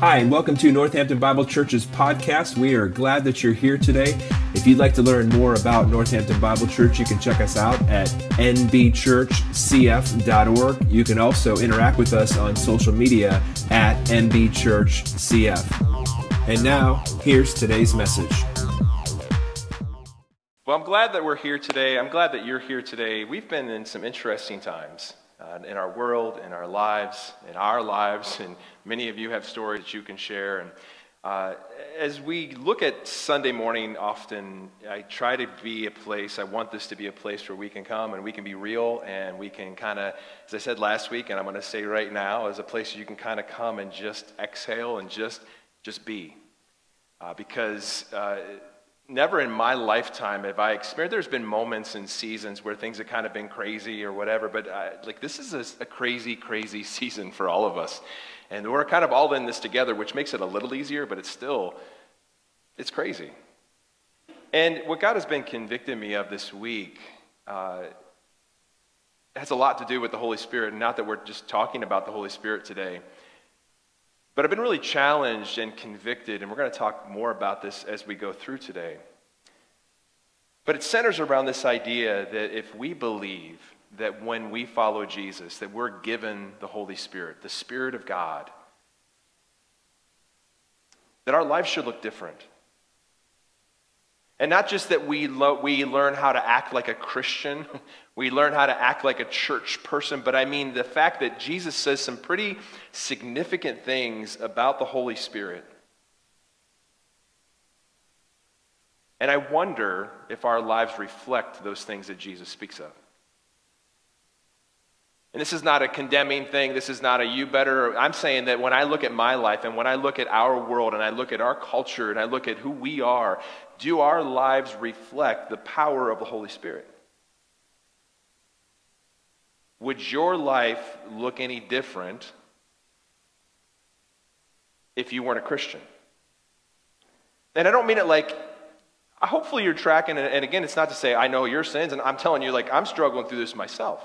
Hi, and welcome to Northampton Bible Church's podcast. We are glad that you're here today. If you'd like to learn more about Northampton Bible Church, you can check us out at nbchurchcf.org. You can also interact with us on social media at nbchurchcf. And now, here's today's message. Well, I'm glad that we're here today. I'm glad that you're here today. We've been in some interesting times. In our world, in our lives, and many of you have stories that you can share. And as we look at Sunday morning, often I try to be a place, I want this to be a place where we can come and we can be real and we can kind of, as I said last week and I'm going to say right now, is a place where you can kind of come and just exhale and just be. Because never in my lifetime have I experienced, there's been moments and seasons where things have kind of been crazy or whatever, but this is a crazy, crazy season for all of us. And we're kind of all in this together, which makes it a little easier, but it's crazy. And what God has been convicting me of this week has a lot to do with the Holy Spirit, not that we're just talking about the Holy Spirit today. But I've been really challenged and convicted, and we're going to talk more about this as we go through today. But it centers around this idea that if we believe that when we follow Jesus, that we're given the Holy Spirit, the Spirit of God, that our life should look different. And not just that we learn how to act like a Christian, we learn how to act like a church person, but I mean the fact that Jesus says some pretty significant things about the Holy Spirit. And I wonder if our lives reflect those things that Jesus speaks of. And this is not a condemning thing. This is not a you better. I'm saying that when I look at my life and when I look at our world and I look at our culture and I look at who we are, do our lives reflect the power of the Holy Spirit? Would your life look any different if you weren't a Christian? And I don't mean it like, hopefully you're tracking, and again, it's not to say I know your sins, and I'm telling you, like, I'm struggling through this myself.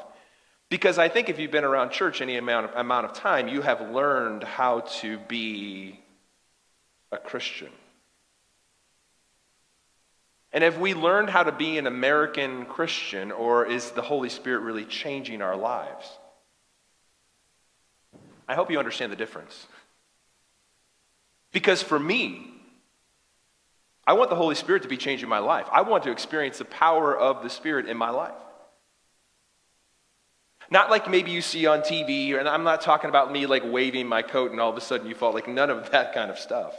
Because I think if you've been around church any amount of time, you have learned how to be a Christian. And have we learned how to be an American Christian, or is the Holy Spirit really changing our lives? I hope you understand the difference. Because for me, I want the Holy Spirit to be changing my life. I want to experience the power of the Spirit in my life. Not like maybe you see on TV, and I'm not talking about me like waving my coat and all of a sudden you fall, like none of that kind of stuff.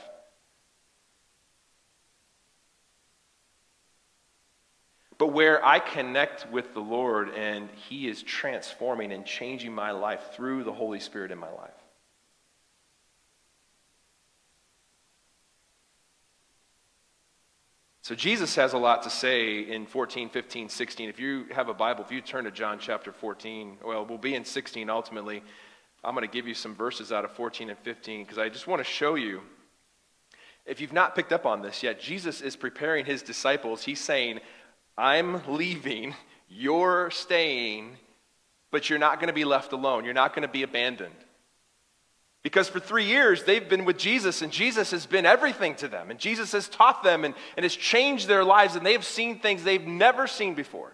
But where I connect with the Lord and He is transforming and changing my life through the Holy Spirit in my life. So Jesus has a lot to say in 14, 15, 16. If you have a Bible, if you turn to John chapter 14, well, we'll be in 16 ultimately. I'm going to give you some verses out of 14 and 15 because I just want to show you, if you've not picked up on this yet, Jesus is preparing His disciples. He's saying, I'm leaving, you're staying, but you're not going to be left alone. You're not going to be abandoned. Because for 3 years, they've been with Jesus, and Jesus has been everything to them. And Jesus has taught them and has changed their lives, and they have seen things they've never seen before.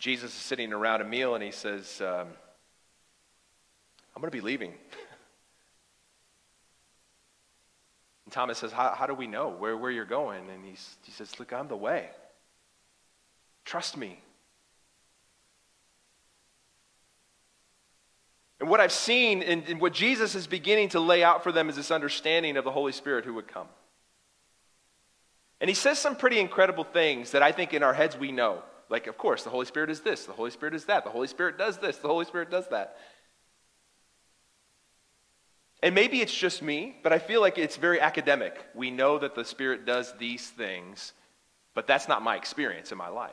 Jesus is sitting around a meal, and He says, I'm going to be leaving. And Thomas says, how do we know where you're going? And he says, look, I'm the way. Trust me. And what I've seen and what Jesus is beginning to lay out for them is this understanding of the Holy Spirit who would come. And He says some pretty incredible things that I think in our heads we know. Like, of course, the Holy Spirit is this, the Holy Spirit is that, the Holy Spirit does this, the Holy Spirit does that. And maybe it's just me, but I feel like it's very academic. We know that the Spirit does these things, but that's not my experience in my life.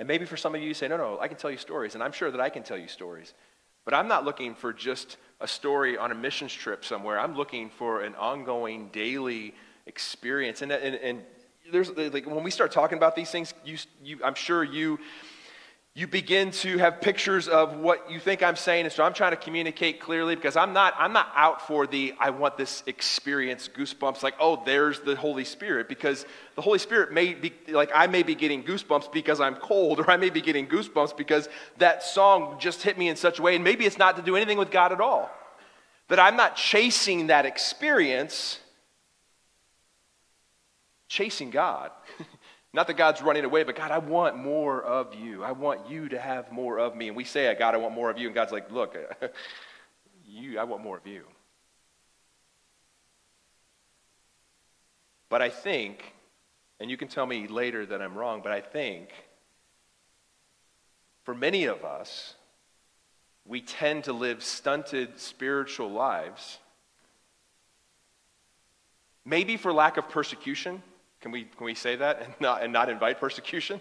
And maybe for some of you, you say, no, I can tell you stories, and I'm sure that I can tell you stories. But I'm not looking for just a story on a missions trip somewhere. I'm looking for an ongoing daily experience. And there's, like, when we start talking about these things, I'm sure you... you begin to have pictures of what you think I'm saying. And so I'm trying to communicate clearly because I'm not out for the, I want this experience, goosebumps, like, oh, there's the Holy Spirit. Because the Holy Spirit may be, like, I may be getting goosebumps because I'm cold, or I may be getting goosebumps because that song just hit me in such a way. And maybe it's not to do anything with God at all. That I'm not chasing that experience, chasing God. Not that God's running away, but God, I want more of you. I want you to have more of me. And we say, God, I want more of you. And God's like, look, I want more of you. But I think, and you can tell me later that I'm wrong, but I think for many of us, we tend to live stunted spiritual lives, maybe for lack of persecution. Can we say that and not invite persecution?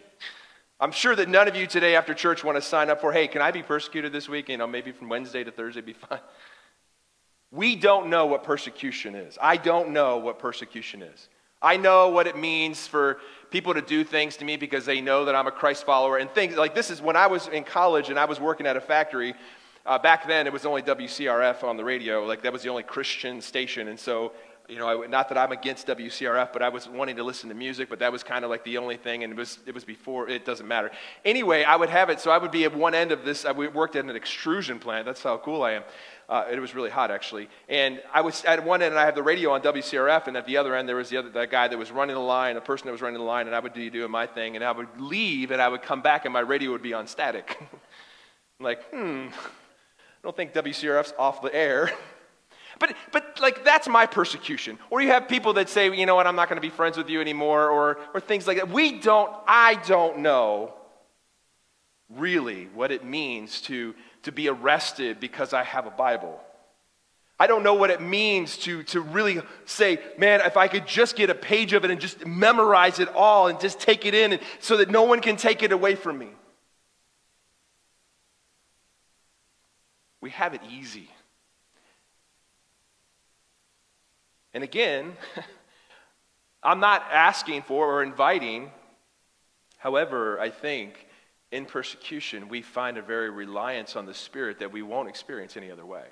I'm sure that none of you today after church want to sign up for, hey, can I be persecuted this week? You know, maybe from Wednesday to Thursday be fine. We don't know what persecution is. I don't know what persecution is. I know what it means for people to do things to me because they know that I'm a Christ follower and things like this. Is when I was in college and I was working at a factory. Back then it was only WCRF on the radio. Like that was the only Christian station, and so. You know, not that I'm against WCRF, but I was wanting to listen to music, but that was kind of like the only thing, and it was before, it doesn't matter. Anyway, I would have it, so I would be at one end of this. I worked at an extrusion plant. That's how cool I am. It was really hot, actually. And I was at one end, and I had the radio on WCRF, and at the other end, there was that guy that was running the line, the person that was running the line, and I would be doing my thing, and I would leave, and I would come back, and my radio would be on static. I'm like, I don't think WCRF's off the air. But like, that's my persecution. Or you have people that say, you know what, I'm not going to be friends with you anymore, or things like that. I don't know really what it means to be arrested because I have a Bible. I don't know what it means to really say, man, if I could just get a page of it and just memorize it all and just take it in and, so that no one can take it away from me. We have it easy. And again, I'm not asking for or inviting. However, I think in persecution, we find a very reliance on the Spirit that we won't experience any other way.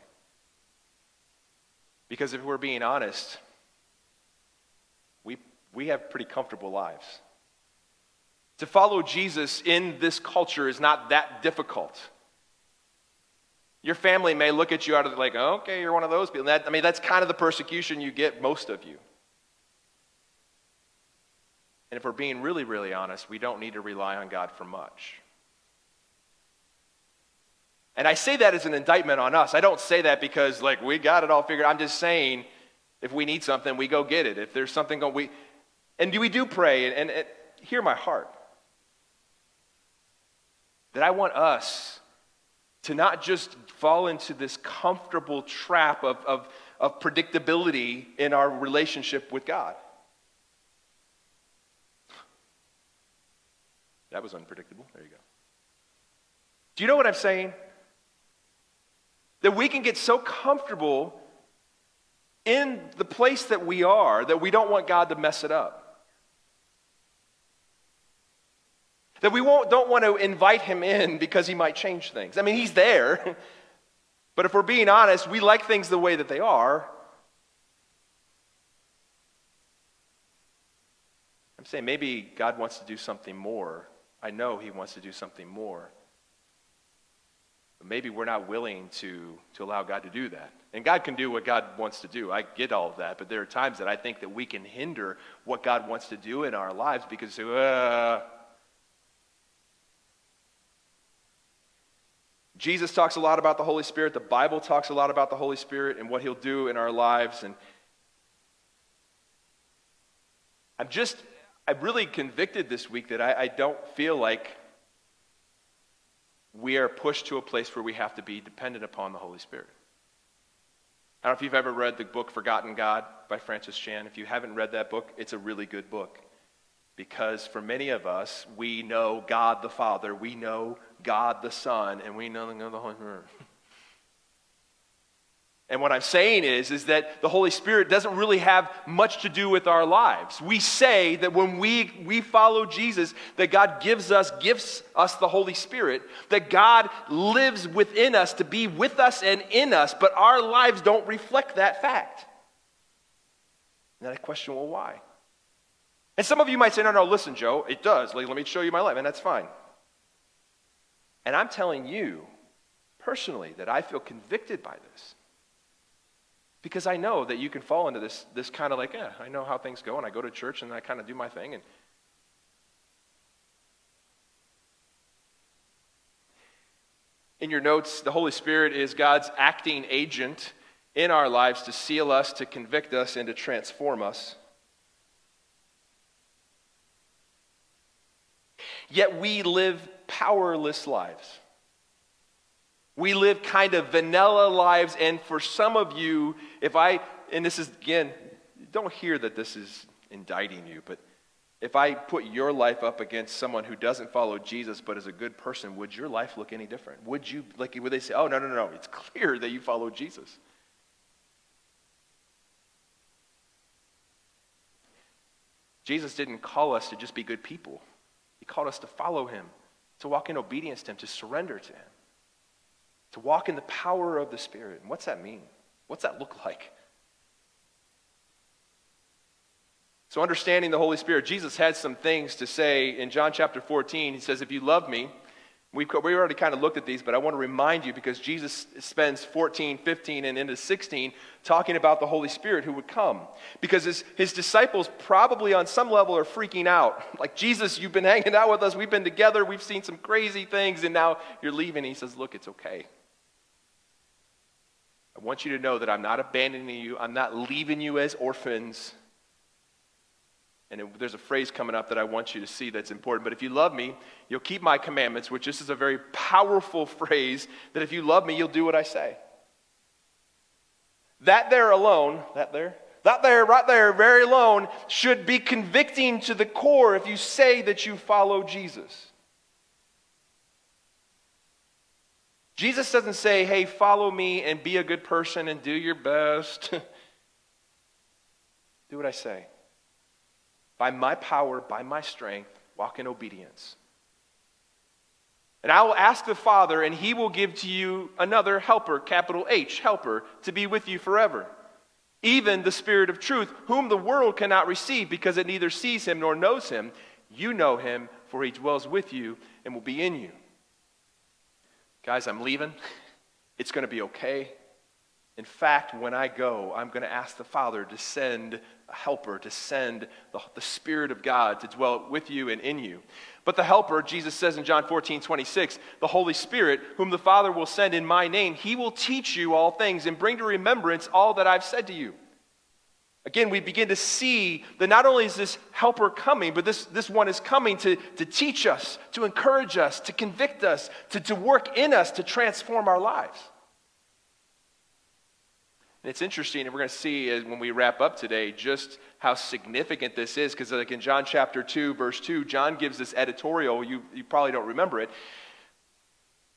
Because if we're being honest, we have pretty comfortable lives. To follow Jesus in this culture is not that difficult. Your family may look at you out of the, like, oh, okay, you're one of those people. I mean, that's kind of the persecution you get, most of you. And if we're being really, really honest, we don't need to rely on God for much. And I say that as an indictment on us. I don't say that because, like, we got it all figured out. I'm just saying if we need something, we go get it. If there's something going, we do pray. And hear my heart. That I want us to not just fall into this comfortable trap of predictability in our relationship with God. That was unpredictable. There you go. Do you know what I'm saying? That we can get so comfortable in the place that we are that we don't want God to mess it up. That we don't want to invite him in because he might change things. I mean, he's there. But if we're being honest, we like things the way that they are. I'm saying maybe God wants to do something more. I know he wants to do something more. But maybe we're not willing to allow God to do that. And God can do what God wants to do. I get all of that. But there are times that I think that we can hinder what God wants to do in our lives because... Jesus talks a lot about the Holy Spirit. The Bible talks a lot about the Holy Spirit and what he'll do in our lives. And I'm really convicted this week that I don't feel like we are pushed to a place where we have to be dependent upon the Holy Spirit. I don't know if you've ever read the book Forgotten God by Francis Chan. If you haven't read that book, it's a really good book. Because for many of us, we know God the Father, we know God the Son, and we know the Holy Spirit. And what I'm saying is that the Holy Spirit doesn't really have much to do with our lives. We say that when we follow Jesus, that God gifts us the Holy Spirit, that God lives within us to be with us and in us, but our lives don't reflect that fact. And then I question, well, why? And some of you might say, no, listen, Joe, it does. Like, let me show you my life, and that's fine. And I'm telling you personally that I feel convicted by this. Because I know that you can fall into this kind of like, I know how things go, and I go to church, and I kind of do my thing. And in your notes, the Holy Spirit is God's acting agent in our lives to seal us, to convict us, and to transform us. Yet we live powerless lives. We live kind of vanilla lives, and for some of you, and this is, again, don't hear that this is indicting you, but if I put your life up against someone who doesn't follow Jesus but is a good person, would your life look any different? Would they say, oh, no, it's clear that you follow Jesus? Jesus didn't call us to just be good people. He called us to follow him, to walk in obedience to him, to surrender to him. To walk in the power of the Spirit. And what's that mean? What's that look like? So understanding the Holy Spirit, Jesus had some things to say in John chapter 14. He says, if you love me, we already kind of looked at these, but I want to remind you because Jesus spends 14, 15, and into 16 talking about the Holy Spirit who would come. Because his disciples probably on some level are freaking out. Like, Jesus, you've been hanging out with us. We've been together. We've seen some crazy things, and now you're leaving. And he says, look, it's okay. I want you to know that I'm not abandoning you. I'm not leaving you as orphans. And there's a phrase coming up that I want you to see that's important. But if you love me, you'll keep my commandments, which this is a very powerful phrase, that if you love me, you'll do what I say. That there alone should be convicting to the core if you say that you follow Jesus. Jesus doesn't say, hey, follow me and be a good person and do your best. Do what I say. By my power, by my strength, walk in obedience. And I will ask the Father, and he will give to you another helper, capital H, helper, to be with you forever. Even the Spirit of truth, whom the world cannot receive because it neither sees him nor knows him. You know him, for he dwells with you and will be in you. Guys, I'm leaving. It's going to be okay. In fact, when I go, I'm going to ask the Father to send a helper, to send the Spirit of God to dwell with you and in you. But the helper, Jesus says in John 14:26, the Holy Spirit, whom the Father will send in my name, he will teach you all things and bring to remembrance all that I've said to you. Again, we begin to see that not only is this helper coming, but this one is coming to teach us, to encourage us, to convict us, to work in us, to transform our lives. And it's interesting, and we're going to see when we wrap up today just how significant this is, because like in John chapter 2, verse 2, John gives this editorial. You probably don't remember it.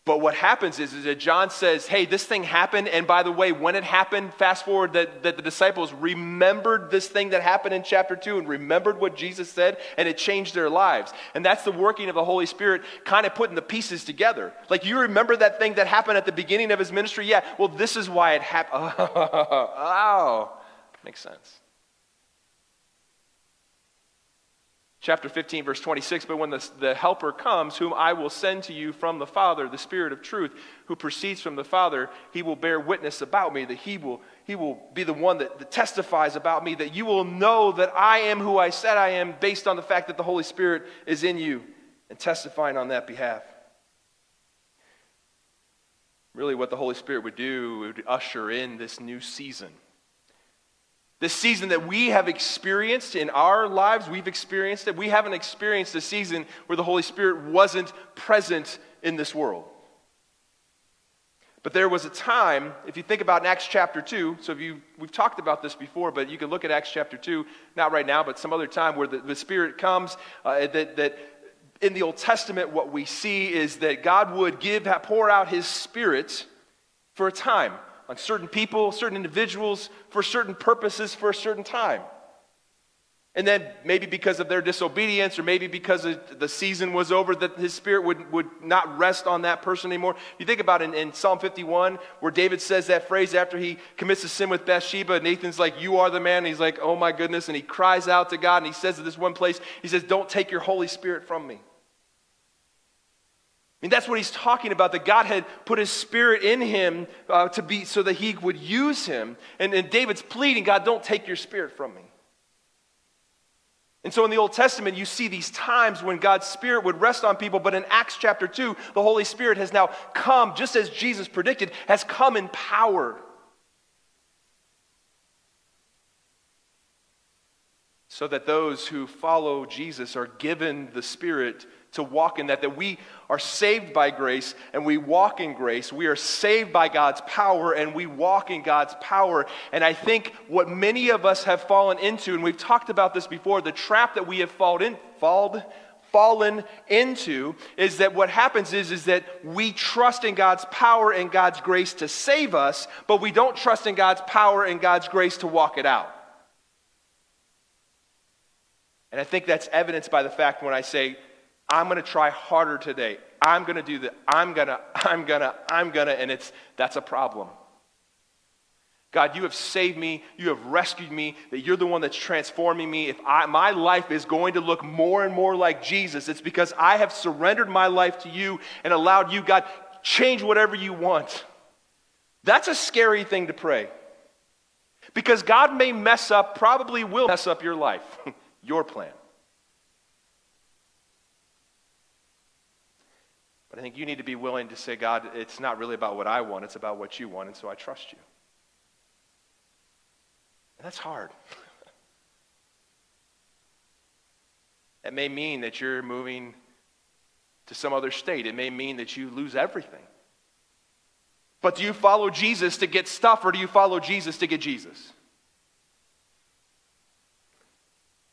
But what happens is that John says, hey, this thing happened, and by the way, when it happened, fast forward that the disciples remembered this thing that happened in chapter 2 and remembered what Jesus said, and it changed their lives. And that's the working of the Holy Spirit kind of putting the pieces together. Like, you remember that thing that happened at the beginning of his ministry? Yeah, well, this is why it happened. Oh, makes sense. Chapter 15, verse 26, but when the helper comes, whom I will send to you from the Father, the Spirit of truth, who proceeds from the Father, he will bear witness about me, that he will be the one that testifies about me, that you will know that I am who I said I am, based on the fact that the Holy Spirit is in you and testifying on that behalf. Really what the Holy Spirit would do, it would usher in this new season. This season that we have experienced in our lives, we've experienced it. We haven't experienced a season where the Holy Spirit wasn't present in this world. But there was a time, if you think about in Acts chapter 2, we've talked about this before, but you can look at Acts chapter 2, not right now, but some other time, where the Spirit comes, that in the Old Testament what we see is that God would pour out his Spirit for a time. on certain people, certain individuals, for certain purposes, for a certain time. And then maybe because of their disobedience, or maybe because the season was over, that his spirit would not rest on that person anymore. You think about in Psalm 51, where David says that phrase after he commits a sin with Bathsheba. Nathan's like, "You are the man." And he's like, "Oh my goodness." And he cries out to God. And he says at this one place, he says, "Don't take your Holy Spirit from me." I mean, that's what he's talking about, that God had put his spirit in him to be, so that he would use him. And David's pleading, "God, don't take your spirit from me." And so in the Old Testament, you see these times when God's Spirit would rest on people. But in Acts chapter 2, the Holy Spirit has now come, just as Jesus predicted, has come in power. So that those who follow Jesus are given the Spirit to walk in that, that we are saved by grace and we walk in grace. We are saved by God's power and we walk in God's power. And I think what many of us have fallen into, and we've talked about this before, the trap that we have fallen into is that what happens is that we trust in God's power and God's grace to save us, but we don't trust in God's power and God's grace to walk it out. And I think that's evidenced by the fact when I say, "I'm going to try harder today. I'm going to do that. I'm going to, and that's a problem. God, you have saved me. You have rescued me. That you're the one that's transforming me. If my life is going to look more and more like Jesus, it's because I have surrendered my life to you and allowed you, God, change whatever you want." That's a scary thing to pray, because God may mess up, probably will mess up your life, your plan. I think you need to be willing to say, "God, it's not really about what I want, it's about what you want, and so I trust you." And that's hard. That may mean that you're moving to some other state. It may mean that you lose everything. But do you follow Jesus to get stuff, or do you follow Jesus to get Jesus?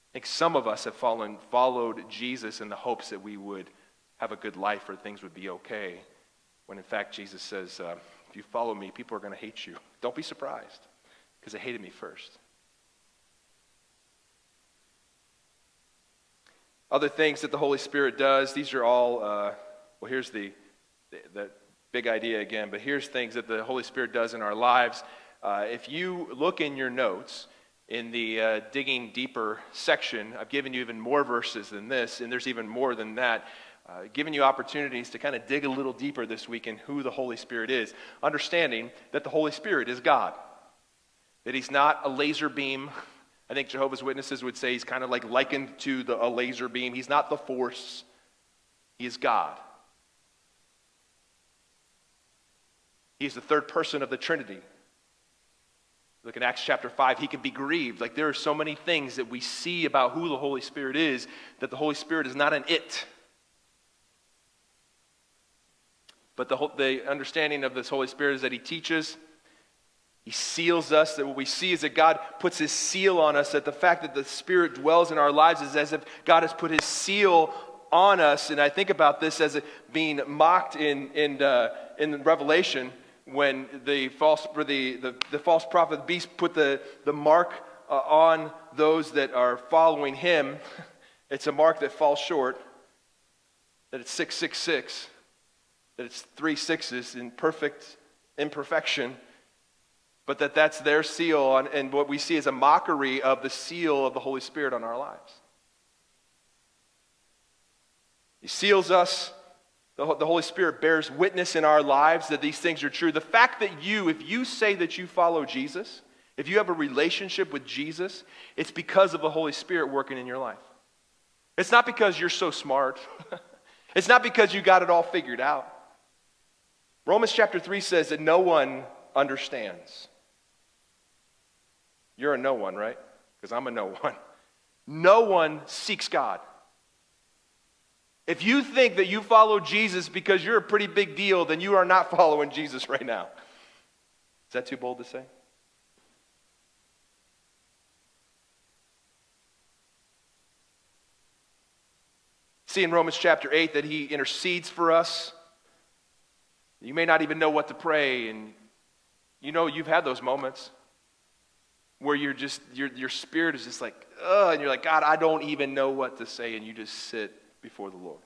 I think some of us have followed Jesus in the hopes that we would have a good life or things would be okay, when in fact Jesus says, if you follow me, people are going to hate you. Don't be surprised, because they hated me first. Other things that the Holy Spirit does, these are all, well, here's the big idea again, but here's things that the Holy Spirit does in our lives. If you look in your notes, in the digging deeper section, I've given you even more verses than this, and there's even more than that. Giving you opportunities to kind of dig a little deeper this week in who the Holy Spirit is, understanding that the Holy Spirit is God, that he's not a laser beam. I think Jehovah's Witnesses would say he's kind of like likened to a laser beam. He's not the force. He is God. He is the third person of the Trinity. Look in Acts chapter 5, he can be grieved. Like, there are so many things that we see about who the Holy Spirit is, that the Holy Spirit is not an it. But the understanding of this Holy Spirit is that he teaches, he seals us, that what we see is that God puts his seal on us, that the fact that the Spirit dwells in our lives is as if God has put his seal on us. And I think about this as being mocked in Revelation, when the false prophet, the beast, put the mark on those that are following him. It's a mark that falls short, that it's 666. That it's 3 6s in perfect imperfection, but that's their seal on, and what we see is a mockery of the seal of the Holy Spirit on our lives. He seals us. The Holy Spirit bears witness in our lives that these things are true. The fact that if you say that you follow Jesus, if you have a relationship with Jesus, it's because of the Holy Spirit working in your life. It's not because you're so smart. It's not because you got it all figured out. Romans chapter 3 says that no one understands. You're a no one, right? Because I'm a no one. No one seeks God. If you think that you follow Jesus because you're a pretty big deal, then you are not following Jesus right now. Is that too bold to say? See in Romans chapter 8 that he intercedes for us. You may not even know what to pray, and You know, you've had those moments where you're just, your spirit is just like, ugh, and you're like, God, I don't even know what to say, and you just sit before the Lord.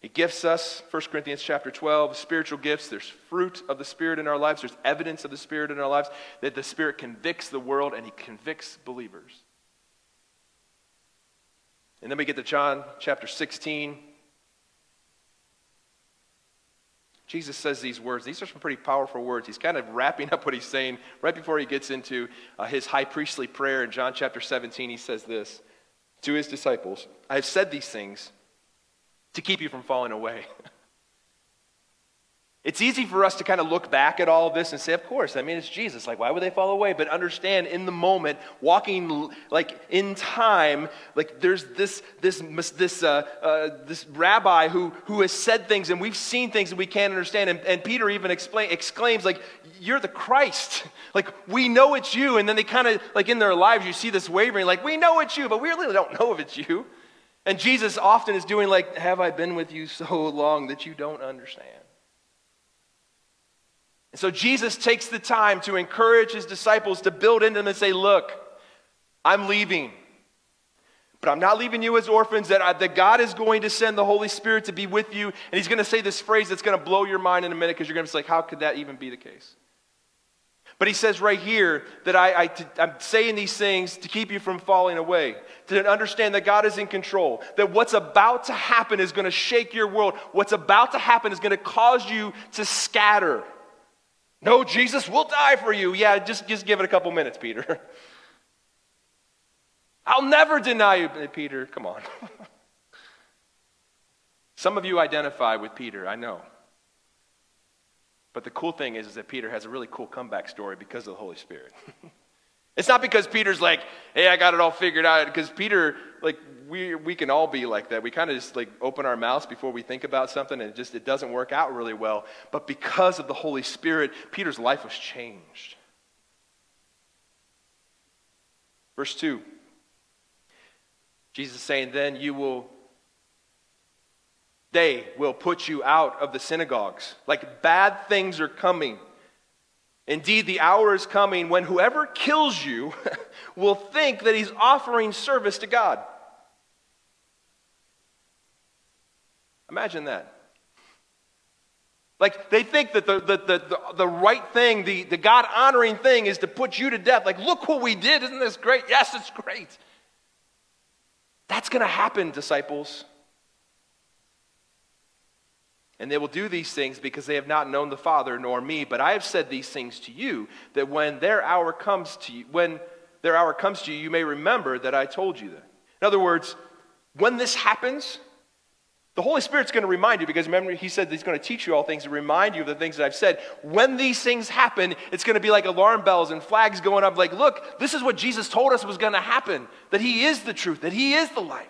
He gifts us, 1 Corinthians chapter 12, spiritual gifts. There's fruit of the Spirit in our lives. There's evidence of the Spirit in our lives, that the Spirit convicts the world and he convicts believers. And then we get to John chapter 16. Jesus says these words. These are some pretty powerful words. He's kind of wrapping up what he's saying right before he gets into his high priestly prayer. In John chapter 17, he says this to his disciples, I have said these things to keep you from falling away. It's easy for us to kind of look back at all of this and say, of course, I mean, it's Jesus. Like, why would they fall away? But understand, in the moment, walking like in time, like there's this rabbi who has said things, and we've seen things that we can't understand. And Peter even exclaims, like, you're the Christ. Like, we know it's you. And then they kind of, like in their lives, you see this wavering, like, we know it's you, but we really don't know if it's you. And Jesus often is doing like, have I been with you so long that you don't understand? And so Jesus takes the time to encourage his disciples, to build into them and say, look, I'm leaving. But I'm not leaving you as orphans, that God is going to send the Holy Spirit to be with you. And he's going to say this phrase that's going to blow your mind in a minute, because you're going to be like, how could that even be the case? But he says right here that I'm saying these things to keep you from falling away, to understand that God is in control, that what's about to happen is going to shake your world. What's about to happen is going to cause you to scatter. No, Jesus, we'll die for you. Yeah, just give it a couple minutes, Peter. I'll never deny you, Peter. Come on. Some of you identify with Peter, I know. But the cool thing is that Peter has a really cool comeback story because of the Holy Spirit. It's not because Peter's like, hey, I got it all figured out. Because Peter, like, we can all be like that. We kind of just like open our mouths before we think about something, and it doesn't work out really well. But because of the Holy Spirit, Peter's life was changed. Verse 2. Jesus is saying, then they will put you out of the synagogues. Like, bad things are coming. Indeed, the hour is coming when whoever kills you will think that he's offering service to God. Imagine that. Like, they think that the right thing, the God-honoring thing is to put you to death. Like, look what we did. Isn't this great? Yes, it's great. That's going to happen, disciples. And they will do these things because they have not known the Father nor me. But I have said these things to you, that when their hour comes to you, you may remember that I told you that. In other words, when this happens, the Holy Spirit's going to remind you, because remember, he said that he's going to teach you all things and remind you of the things that I've said. When these things happen, it's going to be like alarm bells and flags going up. Like, look, this is what Jesus told us was going to happen. That he is the truth. That he is the life.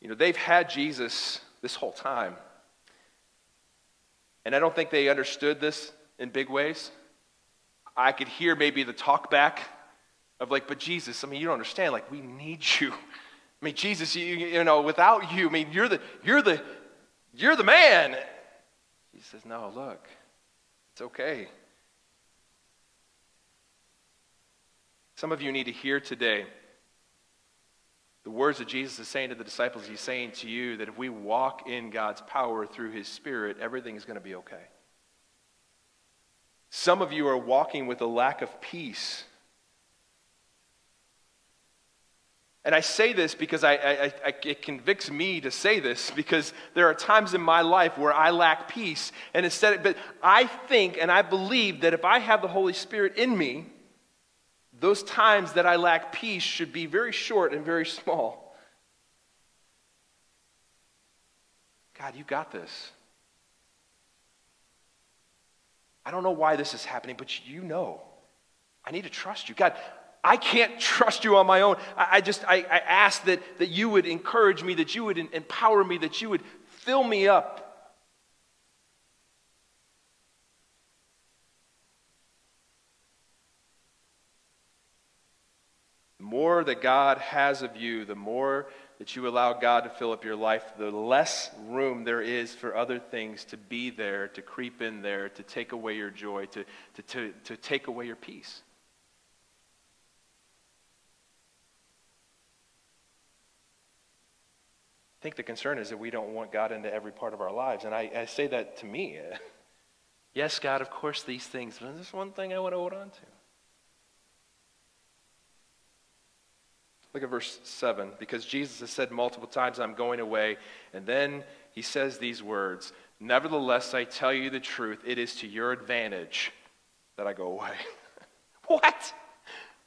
You know, they've had Jesus this whole time. And I don't think they understood this in big ways. I could hear maybe the talk back of like, but Jesus, I mean, you don't understand. Like, we need you. I mean, Jesus, you know, without you, I mean, you're the man. He says, no, look, it's okay. Some of you need to hear today the words that Jesus is saying to the disciples. He's saying to you that if we walk in God's power through his Spirit, everything is going to be okay. Some of you are walking with a lack of peace. And I say this because it convicts me to say this, because there are times in my life where I lack peace. And but I think and I believe that if I have the Holy Spirit in me, those times that I lack peace should be very short and very small. God, you got this. I don't know why this is happening, but you know. I need to trust you. God, I can't trust you on my own. I ask that you would encourage me, that you would empower me, that you would fill me up. more that God has of you, the more that you allow God to fill up your life, the less room there is for other things to be there, to creep in there, to take away your joy, to take away your peace. I think the concern is that we don't want God into every part of our lives. And I say that to me. Yes, God, of course these things, but there's one thing I want to hold on to. Look at verse 7. Because Jesus has said multiple times, I'm going away. And then he says these words, nevertheless, I tell you the truth, it is to your advantage that I go away. What?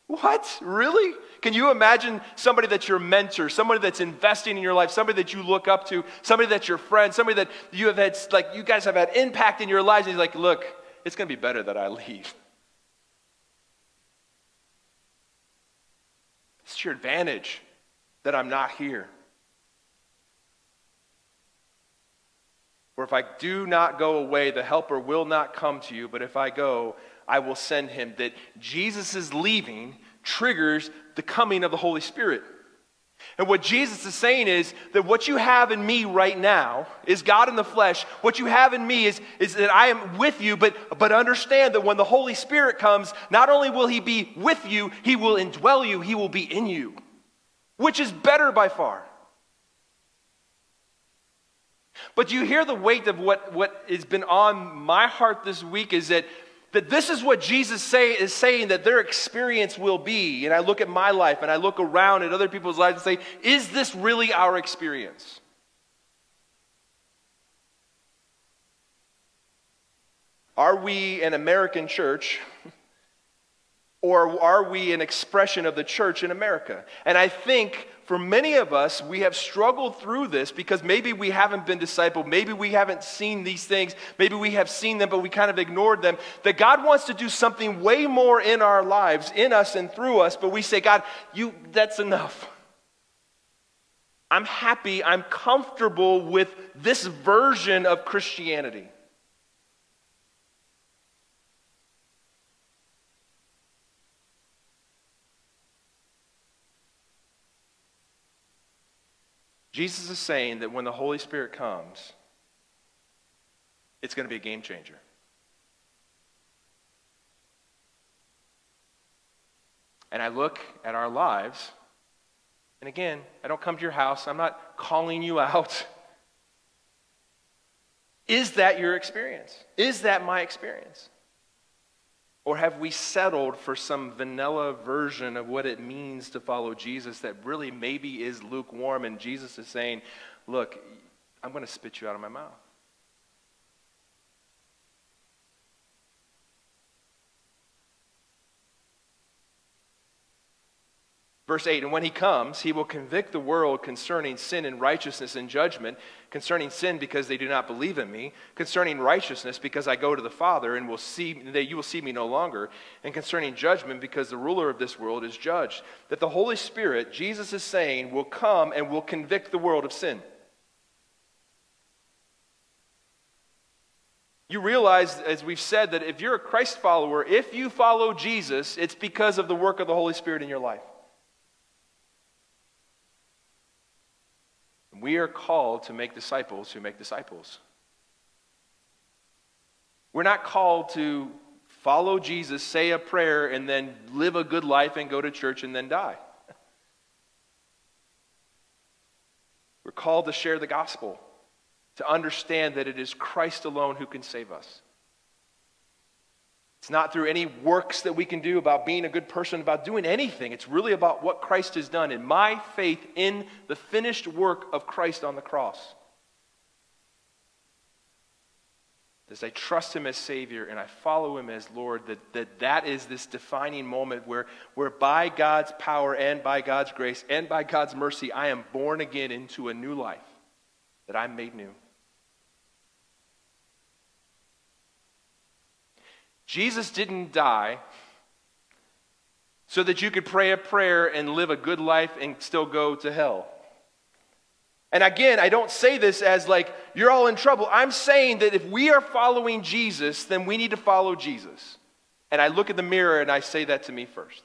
What? Really? Can you imagine somebody that's your mentor, somebody that's investing in your life, somebody that you look up to, somebody that's your friend, somebody that you have had, like you guys have had impact in your lives, and he's like, look, it's going to be better that I leave. It's your advantage that I'm not here. For if I do not go away, the helper will not come to you, but if I go, I will send him. That Jesus' leaving triggers the coming of the Holy Spirit. And what Jesus is saying is that what you have in me right now is God in the flesh. What you have in me is that I am with you, but understand that when the Holy Spirit comes, not only will he be with you, he will indwell you, he will be in you, which is better by far. But you hear the weight of what has been on my heart this week is that this is what Jesus is saying that their experience will be. And I look at my life and I look around at other people's lives and say, is this really our experience? Are we an American church? Or are we an expression of the church in America? And I think for many of us, we have struggled through this because maybe we haven't been discipled. Maybe we haven't seen these things. Maybe we have seen them, but we kind of ignored them. That God wants to do something way more in our lives, in us and through us, but we say, God, that's enough. I'm happy, I'm comfortable with this version of Christianity. Jesus is saying that when the Holy Spirit comes, it's going to be a game changer. And I look at our lives, and again, I don't come to your house. I'm not calling you out. Is that your experience? Is that my experience? Or have we settled for some vanilla version of what it means to follow Jesus that really maybe is lukewarm, and Jesus is saying, look, I'm going to spit you out of my mouth. Verse 8, and when he comes, he will convict the world concerning sin and righteousness and judgment, concerning sin because they do not believe in me, concerning righteousness because I go to the Father and you will see me no longer, and concerning judgment because the ruler of this world is judged. That the Holy Spirit, Jesus is saying, will come and will convict the world of sin. You realize, as we've said, that if you're a Christ follower, if you follow Jesus, it's because of the work of the Holy Spirit in your life. We are called to make disciples who make disciples. We're not called to follow Jesus, say a prayer, and then live a good life and go to church and then die. We're called to share the gospel, to understand that it is Christ alone who can save us. It's not through any works that we can do about being a good person, about doing anything. It's really about what Christ has done and my faith in the finished work of Christ on the cross. As I trust him as Savior and I follow him as Lord, that is this defining moment where by God's power and by God's grace and by God's mercy, I am born again into a new life that I'm made new. Jesus didn't die so that you could pray a prayer and live a good life and still go to hell. And again, I don't say this as like, you're all in trouble. I'm saying that if we are following Jesus, then we need to follow Jesus. And I look in the mirror and I say that to me first.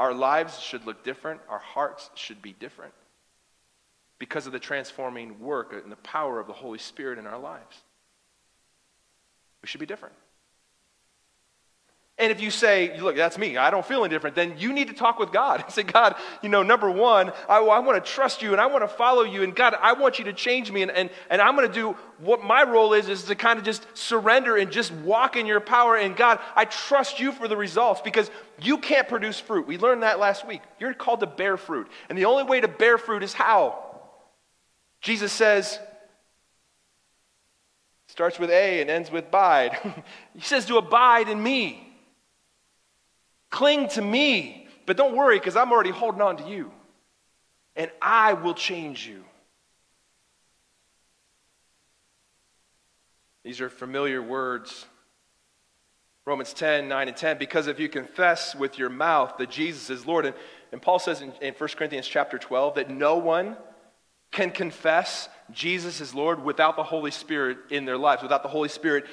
Our lives should look different. Our hearts should be different because of the transforming work and the power of the Holy Spirit in our lives. We should be different. And if you say, look, that's me, I don't feel indifferent, then you need to talk with God and say, God, you know, number one, I want to trust you and I want to follow you. And God, I want you to change me. And I'm going to do what my role is to kind of just surrender and just walk in your power. And God, I trust you for the results because you can't produce fruit. We learned that last week. You're called to bear fruit. And the only way to bear fruit is how? Jesus says, starts with A and ends with bide. He says to abide in me. Cling to me, but don't worry because I'm already holding on to you and I will change you. These are familiar words. Romans 10, 9 and 10, because if you confess with your mouth that Jesus is Lord, and Paul says in 1 Corinthians chapter 12 that no one can confess Jesus is Lord without the Holy Spirit in their lives, without the Holy Spirit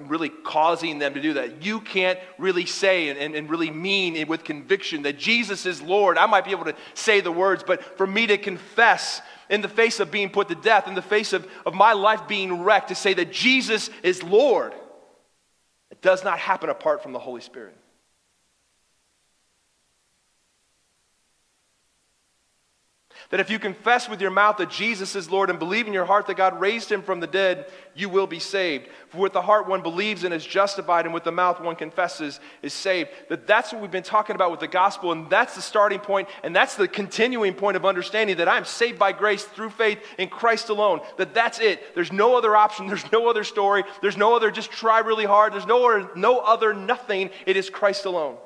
really causing them to do that. You can't really say and really mean it with conviction that Jesus is Lord. I might be able to say the words, but for me to confess in the face of being put to death, in the face of my life being wrecked, to say that Jesus is Lord, it does not happen apart from the Holy Spirit. That if you confess with your mouth that Jesus is Lord and believe in your heart that God raised him from the dead, you will be saved. For with the heart one believes and is justified, and with the mouth one confesses is saved. That's what we've been talking about with the gospel, and that's the starting point, and that's the continuing point of understanding that I'm saved by grace through faith in Christ alone. That's it. There's no other option. There's no other story. There's no other just try really hard. There's no other nothing. It is Christ alone.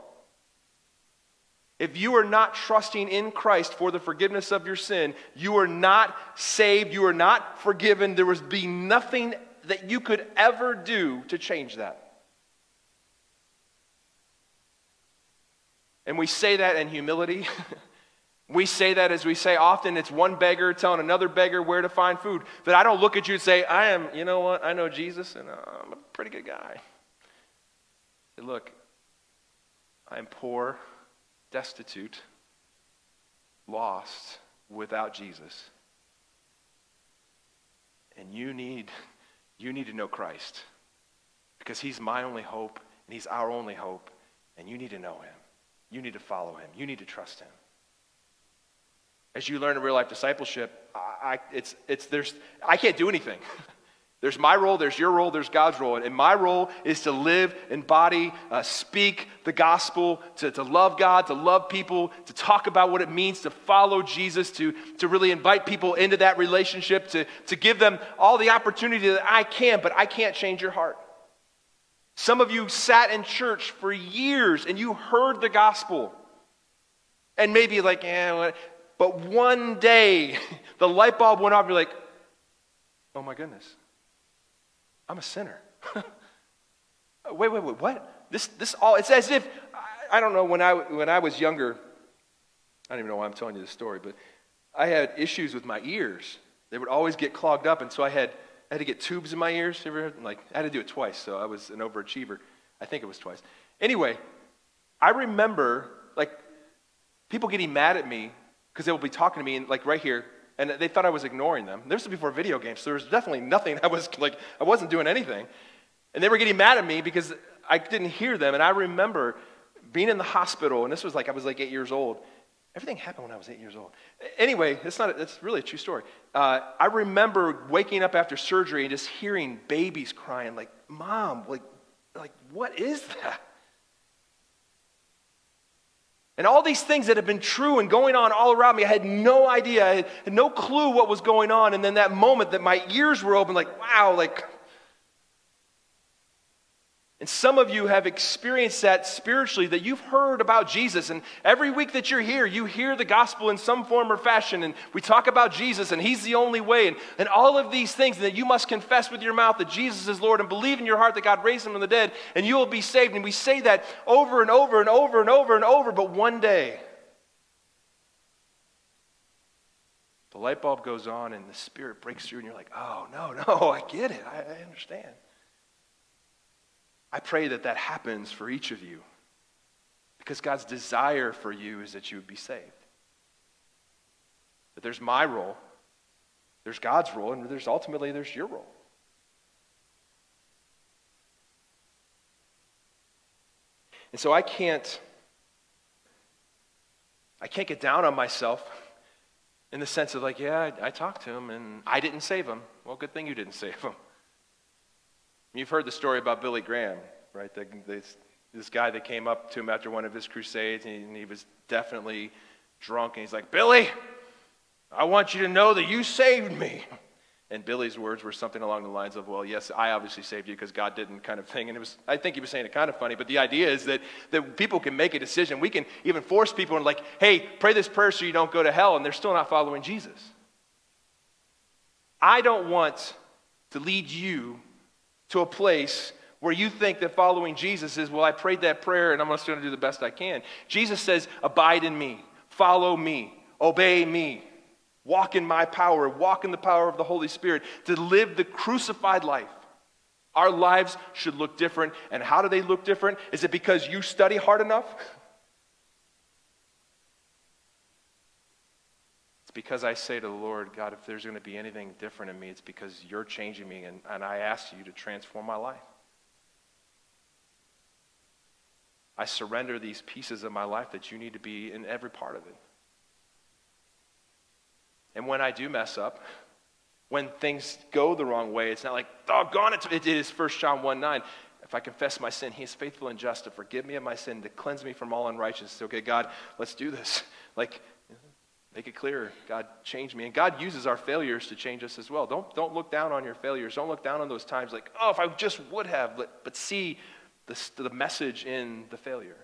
If you are not trusting in Christ for the forgiveness of your sin, you are not saved, you are not forgiven. There would be nothing that you could ever do to change that. And we say that in humility. We say that as we say often, it's one beggar telling another beggar where to find food. That I don't look at you and say, I am, you know what, I know Jesus and I'm a pretty good guy. Say, look, I'm poor. Destitute, lost, without Jesus. And you need to know Christ because he's my only hope and he's our only hope, and you need to know him. You need to follow him. You need to trust him. As you learn in real life discipleship, I can't do anything. There's my role, there's your role, there's God's role. And my role is to live, embody, speak the gospel, to love God, to love people, to talk about what it means to follow Jesus, to really invite people into that relationship, to give them all the opportunity that I can, but I can't change your heart. Some of you sat in church for years and you heard the gospel. And maybe like, but one day the light bulb went off and you're like, oh my goodness. I'm a sinner. wait, what? This all, it's as if, I don't know, when I was younger, I don't even know why I'm telling you this story, but I had issues with my ears. They would always get clogged up, and so I had to get tubes in my ears. I had to do it twice, so I was an overachiever. I think it was twice. Anyway, I remember, people getting mad at me because they would be talking to me, and right here, and they thought I was ignoring them. This was before video games, so there was definitely nothing. I wasn't doing anything. And they were getting mad at me because I didn't hear them. And I remember being in the hospital, and this was I was 8 years old. Everything happened when I was 8 years old. Anyway, it's really a true story. I remember waking up after surgery and just hearing babies crying, Mom, what is that? And all these things that had been true and going on all around me, I had no idea. I had no clue what was going on. And then that moment that my ears were open, wow. And some of you have experienced that spiritually, that you've heard about Jesus. And every week that you're here, you hear the gospel in some form or fashion. And we talk about Jesus, and he's the only way. And all of these things that you must confess with your mouth that Jesus is Lord and believe in your heart that God raised him from the dead, and you will be saved. And we say that over and over and over and over and over. But one day, the light bulb goes on and the Spirit breaks through, and you're oh, no, I get it. I understand. I pray that happens for each of you Because God's desire for you is that you would be saved. That there's my role, there's God's role, and there's ultimately there's your role. And so I can't get down on myself in the sense of like, yeah, I talked to him and I didn't save him. Well, good thing you didn't save him. You've heard the story about Billy Graham, right? This guy that came up to him after one of his crusades, and he was definitely drunk, and he's like, Billy, I want you to know that you saved me. And Billy's words were something along the lines of, well, yes, I obviously saved you because God didn't, kind of thing. And it was, I think he was saying it kind of funny, but the idea is that people can make a decision. We can even force people and like, hey, pray this prayer so you don't go to hell, and they're still not following Jesus. I don't want to lead you to a place where you think that following Jesus is, well, I prayed that prayer and I'm just going to do the best I can. Jesus says, abide in me, follow me, obey me. Walk in my power, walk in the power of the Holy Spirit, to live the crucified life. Our lives should look different. And how do they look different? Is it because you study hard enough? It's because I say to the Lord, God, if there's going to be anything different in me, it's because you're changing me, and I ask you to transform my life. I surrender these pieces of my life that you need to be in every part of it. And when I do mess up, when things go the wrong way, it's not like, doggone it. It is 1 John 1:9. If I confess my sin, he is faithful and just to forgive me of my sin, to cleanse me from all unrighteousness. Okay, God, let's do this. Like, make it clear. God, change me. And God uses our failures to change us as well. Don't look down on your failures. Don't look down on those times like, oh, if I just would have. But see the message in the failure.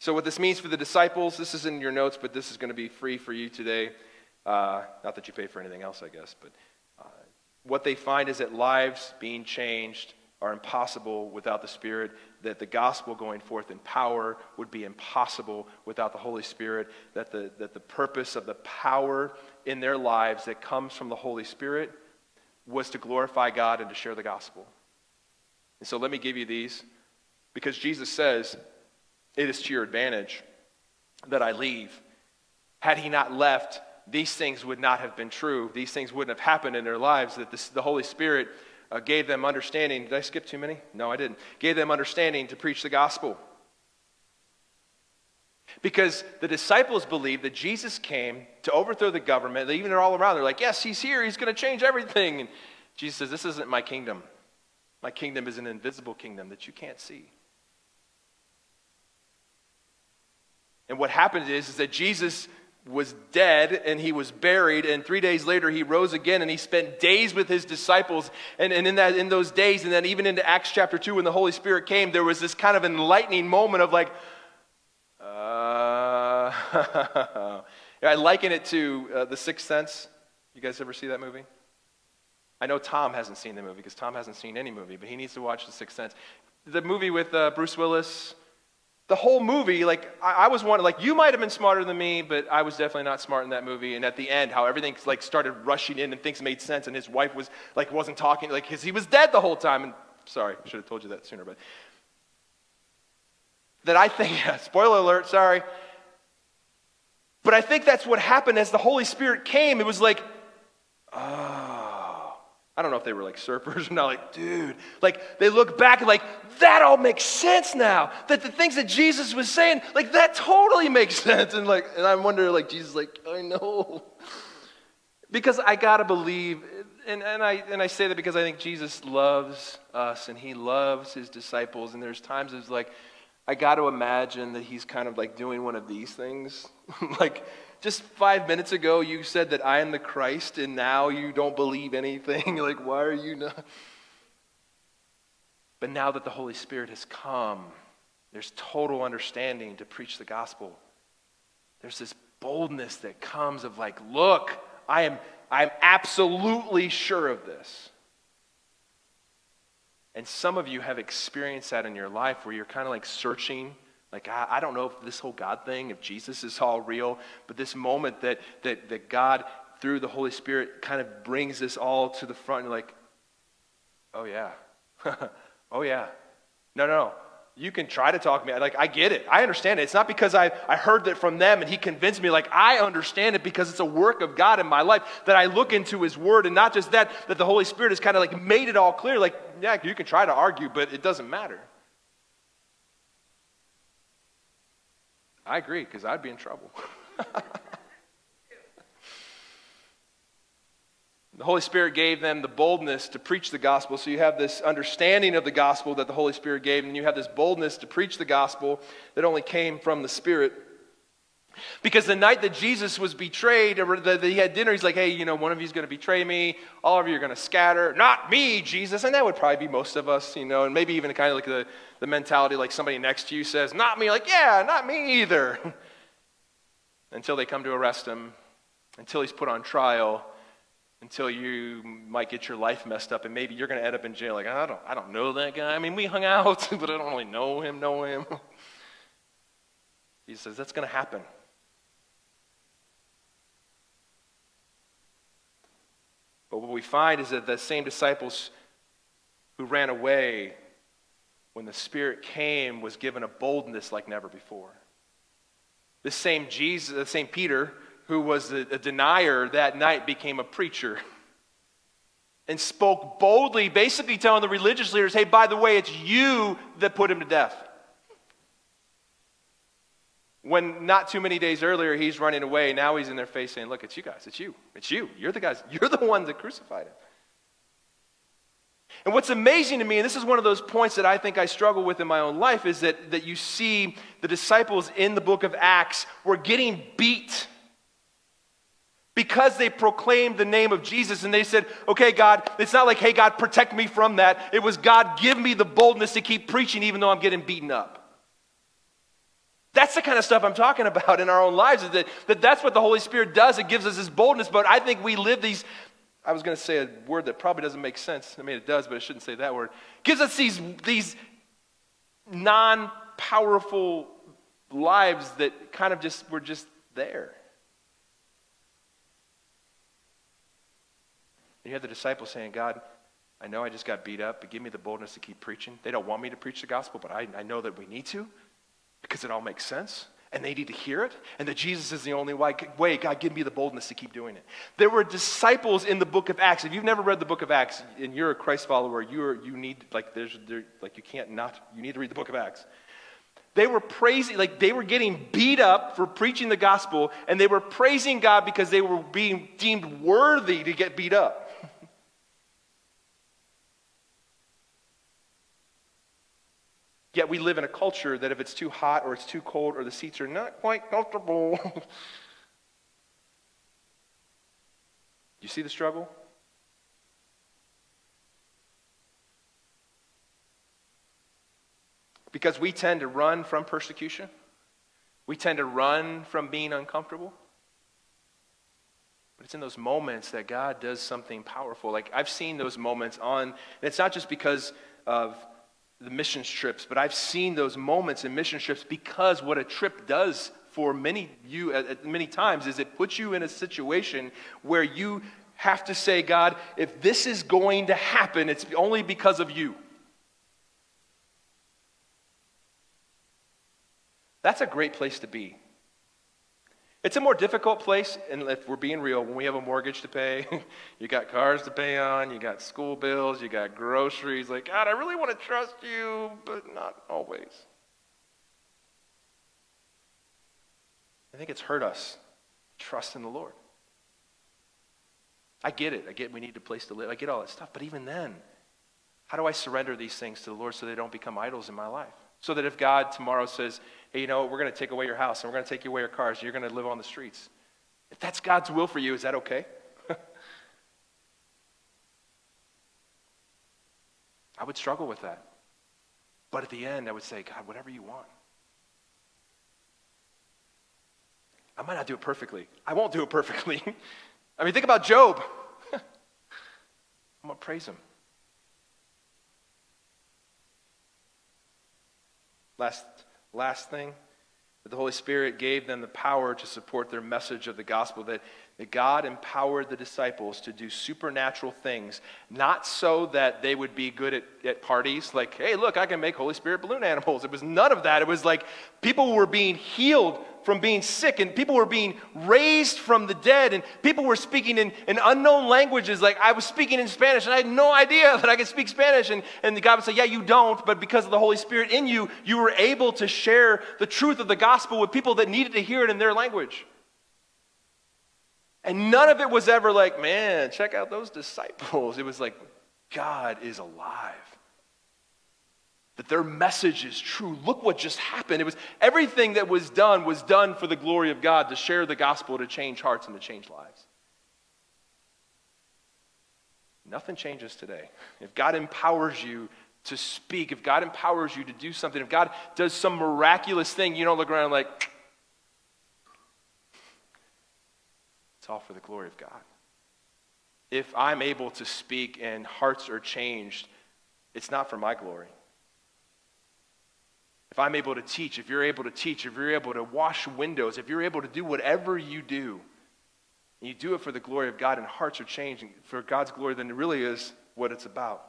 So what this means for the disciples, this is in your notes, but this is going to be free for you today. Not that you pay for anything else, I guess. But what they find is that lives being changed are impossible without the Spirit, that the gospel going forth in power would be impossible without the Holy Spirit, that the purpose of the power in their lives that comes from the Holy Spirit was to glorify God and to share the gospel. And so let me give you these, because Jesus says, it is to your advantage that I leave. Had he not left, these things would not have been true. These things wouldn't have happened in their lives, that the Holy Spirit gave them understanding. Did I skip too many? No, I didn't. Gave them understanding to preach the gospel. Because the disciples believed that Jesus came to overthrow the government. They even are all around. They're like, yes, he's here. He's going to change everything. And Jesus says, this isn't my kingdom. My kingdom is an invisible kingdom that you can't see. And what happened is that Jesus was dead and he was buried, and 3 days later he rose again, and he spent days with his disciples. And in those days, and then even into Acts chapter 2 when the Holy Spirit came, there was this kind of enlightening moment of like, I liken it to The Sixth Sense. You guys ever see that movie? I know Tom hasn't seen the movie because Tom hasn't seen any movie, but he needs to watch The Sixth Sense. The movie with Bruce Willis. The whole movie, like, I was one, like, you might have been smarter than me, but I was definitely not smart in that movie. And at the end, how everything, like, started rushing in and things made sense, and his wife was, like, wasn't talking, like, he was dead the whole time. And sorry, I should have told you that sooner, but that I think, yeah, spoiler alert, sorry. But I think that's what happened as the Holy Spirit came. It was like, oh, I don't know if they were, like, surfers or not, like, dude. Like, they look back and, like, that all makes sense now. That the things that Jesus was saying, like, that totally makes sense. And like, and I wonder, like, Jesus, like, I know. Because I gotta believe, and I say that because I think Jesus loves us and he loves his disciples. And there's times it's like, I gotta imagine that he's kind of like doing one of these things. Like, just 5 minutes ago you said that I am the Christ, and now you don't believe anything. Like, why are you not? But now that the Holy Spirit has come, there's total understanding to preach the gospel. There's this boldness that comes of like, look, I am absolutely sure of this. And some of you have experienced that in your life where you're kind of like searching. Like, I don't know if this whole God thing, if Jesus is all real, but this moment that God, through the Holy Spirit, kind of brings this all to the front, and you're like, oh yeah. Oh, yeah. No. You can try to talk to me. Like, I get it. I understand it. It's not because I heard that from them and he convinced me. Like, I understand it because it's a work of God in my life that I look into his word. And not just that, that the Holy Spirit has kind of like made it all clear. Like, yeah, you can try to argue, but it doesn't matter. I agree, because I'd be in trouble. The Holy Spirit gave them the boldness to preach the gospel. So you have this understanding of the gospel that the Holy Spirit gave, and you have this boldness to preach the gospel that only came from the Spirit. Because the night that Jesus was betrayed, or that he had dinner, he's like, hey, you know, one of you is going to betray me. All of you are going to scatter. Not me, Jesus. And that would probably be most of us, you know, and maybe even kind of like the mentality like somebody next to you says, not me. Like, yeah, not me either. Until they come to arrest him, until he's put on trial, until you might get your life messed up, and maybe you're going to end up in jail. Like, I don't know that guy. I mean, we hung out, but I don't really know him. Jesus says, that's going to happen. But what we find is that the same disciples who ran away when the Spirit came was given a boldness like never before. The same Jesus, the same Peter, who was a denier that night, became a preacher and spoke boldly, basically telling the religious leaders, hey, by the way, it's you that put him to death. When not too many days earlier, he's running away. Now he's in their face saying, look, it's you guys. It's you. It's you. You're the guys. You're the ones that crucified him. And what's amazing to me, and this is one of those points that I think I struggle with in my own life, is that you see the disciples in the book of Acts were getting beat because they proclaimed the name of Jesus, and they said, okay, God, it's not like, hey, God, protect me from that. It was, God, give me the boldness to keep preaching even though I'm getting beaten up. That's the kind of stuff I'm talking about in our own lives, is that's what the Holy Spirit does. It gives us this boldness, but I think we live these, I was going to say a word that probably doesn't make sense. I mean, it does, but I shouldn't say that word. It gives us these non-powerful lives that kind of just, we're just there. You have the disciples saying, God, I know I just got beat up, but give me the boldness to keep preaching. They don't want me to preach the gospel, but I know that we need to, because it all makes sense, and they need to hear it, and that Jesus is the only way. God, give me the boldness to keep doing it. There were disciples in the book of Acts. If you've never read the book of Acts, and you're a Christ follower, you need to read the book of Acts. They were praising, like they were getting beat up for preaching the gospel, and they were praising God because they were being deemed worthy to get beat up. Yet we live in a culture that if it's too hot or it's too cold or the seats are not quite comfortable. You see the struggle? Because we tend to run from persecution. We tend to run from being uncomfortable. But it's in those moments that God does something powerful. Like, I've seen those moments and it's not just because of the missions trips, but I've seen those moments in missions trips, because what a trip does for many times is it puts you in a situation where you have to say, God, if this is going to happen, it's only because of you. That's a great place to be. It's a more difficult place, and if we're being real, when we have a mortgage to pay, you got cars to pay on, you got school bills, you got groceries. Like, God, I really want to trust you, but not always. I think it's hurt us. Trust in the Lord. I get it. I get we need a place to live. I get all that stuff. But even then, how do I surrender these things to the Lord so they don't become idols in my life? So that if God tomorrow says, hey, you know, we're going to take away your house and we're going to take away your cars, you're going to live on the streets. If that's God's will for you, is that okay? I would struggle with that. But at the end, I would say, God, whatever you want. I might not do it perfectly. I won't do it perfectly. I mean, think about Job. I'm going to praise him. Last thing, that the Holy Spirit gave them the power to support their message of the gospel, that that God empowered the disciples to do supernatural things, not so that they would be good at parties, like, hey, look, I can make Holy Spirit balloon animals. It was none of that. It was like people were being healed from being sick, and people were being raised from the dead, and people were speaking in unknown languages. Like, I was speaking in Spanish, and I had no idea that I could speak Spanish. And God would say, yeah, you don't, but because of the Holy Spirit in you, you were able to share the truth of the gospel with people that needed to hear it in their language. And none of it was ever like, man, check out those disciples. It was like, God is alive. That their message is true. Look what just happened. It was everything that was done for the glory of God, to share the gospel, to change hearts and to change lives. Nothing changes today. If God empowers you to speak, if God empowers you to do something, if God does some miraculous thing, you don't look around like, all for the glory of God. If I'm able to speak and hearts are changed, it's not for my glory. If I'm able to teach, if you're able to teach, if you're able to wash windows, if you're able to do whatever you do, and you do it for the glory of God and hearts are changed for God's glory, then it really is what it's about.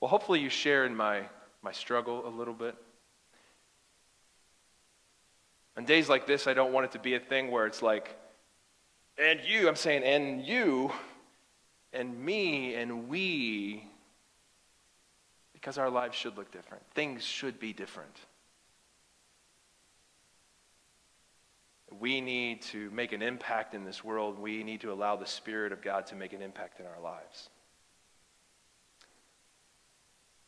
Well, hopefully you share in my struggle a little bit. On days like this, I don't want it to be a thing where it's like, and you, I'm saying, and you, and me, and we, because our lives should look different. Things should be different. We need to make an impact in this world. We need to allow the Spirit of God to make an impact in our lives.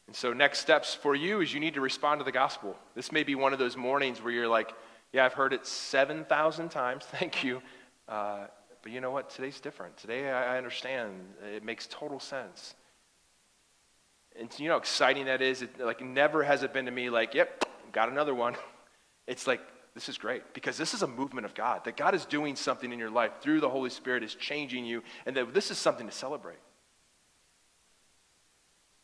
And so next steps for you is you need to respond to the gospel. This may be one of those mornings where you're like, yeah, I've heard it 7,000 times, thank you. But you know what? Today's different. Today, I understand. It makes total sense. And you know how exciting that is? It, like, never has it been to me like, yep, got another one. It's like, this is great, because this is a movement of God, that God is doing something in your life through the Holy Spirit, is changing you, and that this is something to celebrate.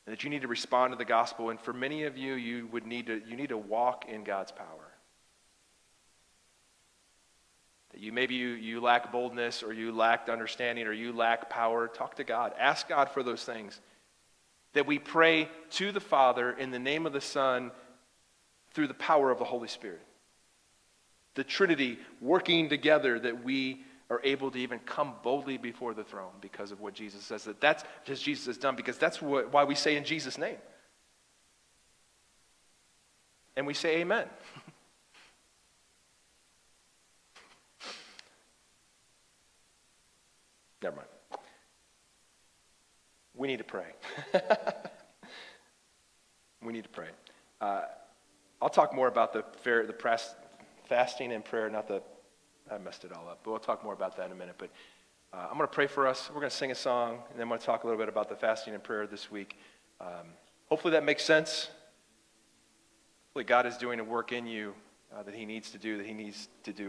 And that you need to respond to the gospel, and for many of you, you need to walk in God's power. Maybe you lack boldness, or you lack understanding, or you lack power. Talk to God. Ask God for those things. That we pray to the Father in the name of the Son through the power of the Holy Spirit. The Trinity working together, that we are able to even come boldly before the throne because of what Jesus says. That's what Jesus has done, because that's why we say in Jesus' name. And we say amen. Never mind. We need to pray. We need to pray. I'll talk more about fasting and prayer. I messed it all up, but we'll talk more about that in a minute. But I'm going to pray for us. We're going to sing a song, and then I'm going to talk a little bit about the fasting and prayer this week. Hopefully that makes sense. Hopefully God is doing a work in you that he needs to do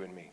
in me.